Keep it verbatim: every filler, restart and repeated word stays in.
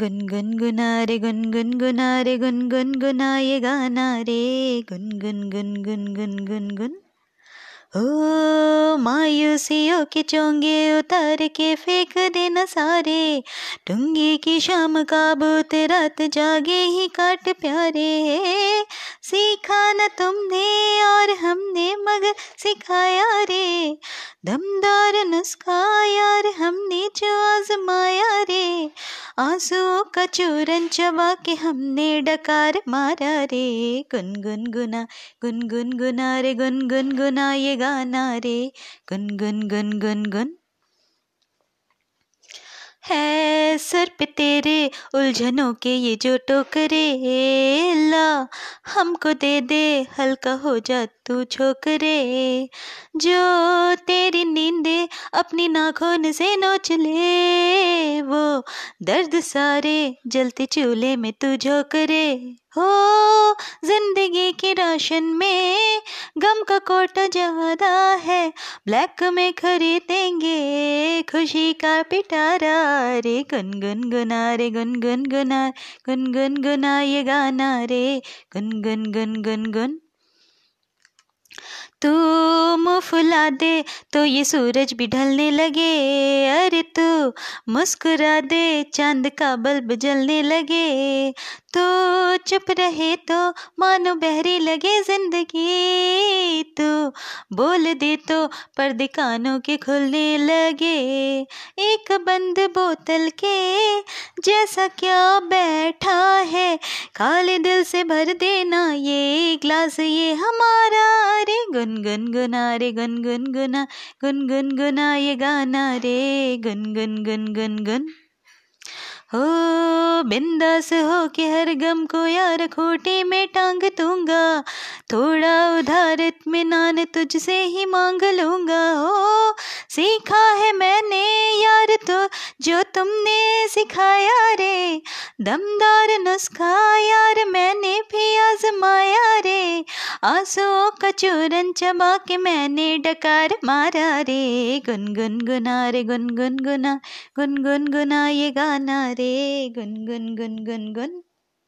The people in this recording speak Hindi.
गुनगुनगुना रे गुनगुनगुना रे गुनगुनगुना ये गाना रे गुनगुनगुनगुनगुनगुन। ओ मायूसियों के चोंगे उतार के फेंक देना सारे, डूंगी की शाम का बूत रात जागे ही काट प्यारे। सीखा न तुमने और हमने मगर सिखाया रे, दमदार नुस्खा यार हमने जो आजमाया रे। आंसुओं का चूरन चबा के हमने डकार मारा रे, गुनगुनगुना गुनगुनगुना रे गुनगुनगुना ये गाना रे गुनगुनगुनगुनगुन। है सर पे तेरे उलझनों के ये जो टोकरे, ला हमको दे दे हल्का हो जा तू छोकरे। जो तेरी नींदे अपनी नाखून से नोच ले, वो दर्द सारे जलते चूल्हे में तू झोंकरे। हो जिंदगी के राशन में गम का कोटा ज्यादा है, ब्लैक में खरीदेंगे खुशी का पिटारा रे गुनगुनगुना रे गुनगुनगुना गुनगुनगुना ये गाना रे गुनगुनगुनगुन। तू मुँह फुला दे तो ये सूरज भी ढलने लगे, अरे तू मुस्कुरा दे चांद का बल्ब जलने लगे। तू चुप रहे तो मानो बहरी लगे जिंदगी, तू बोल दे तो पर्दे कानों के खुलने लगे। एक बंद बोतल के जैसा क्या बैठा है, खाली दिल से भर देना ये ग्लास ये हमारा रे गुनगुनगुना रे गुनगुनगुना गुनगुनगुना ये गाना रे गुनगुनगुनगुनगुन। हो बिंदास हो के हर गम को यार खोटे में टांग दूंगा, थोड़ा उधारत में नान तुझसे ही मांग लूंगा। हो सीखा है मैंने यार तो जो तुमने सिखाया रे, दमदार नुस्खा यार मैंने भी आजमाया रे। आंसुओं का चूरन चबा के मैंने डकार मारा रे गुनगुनगुना रे गुनगुनगुना गुनगुनगुना ये गाना रे गुनगुनगुनगुन।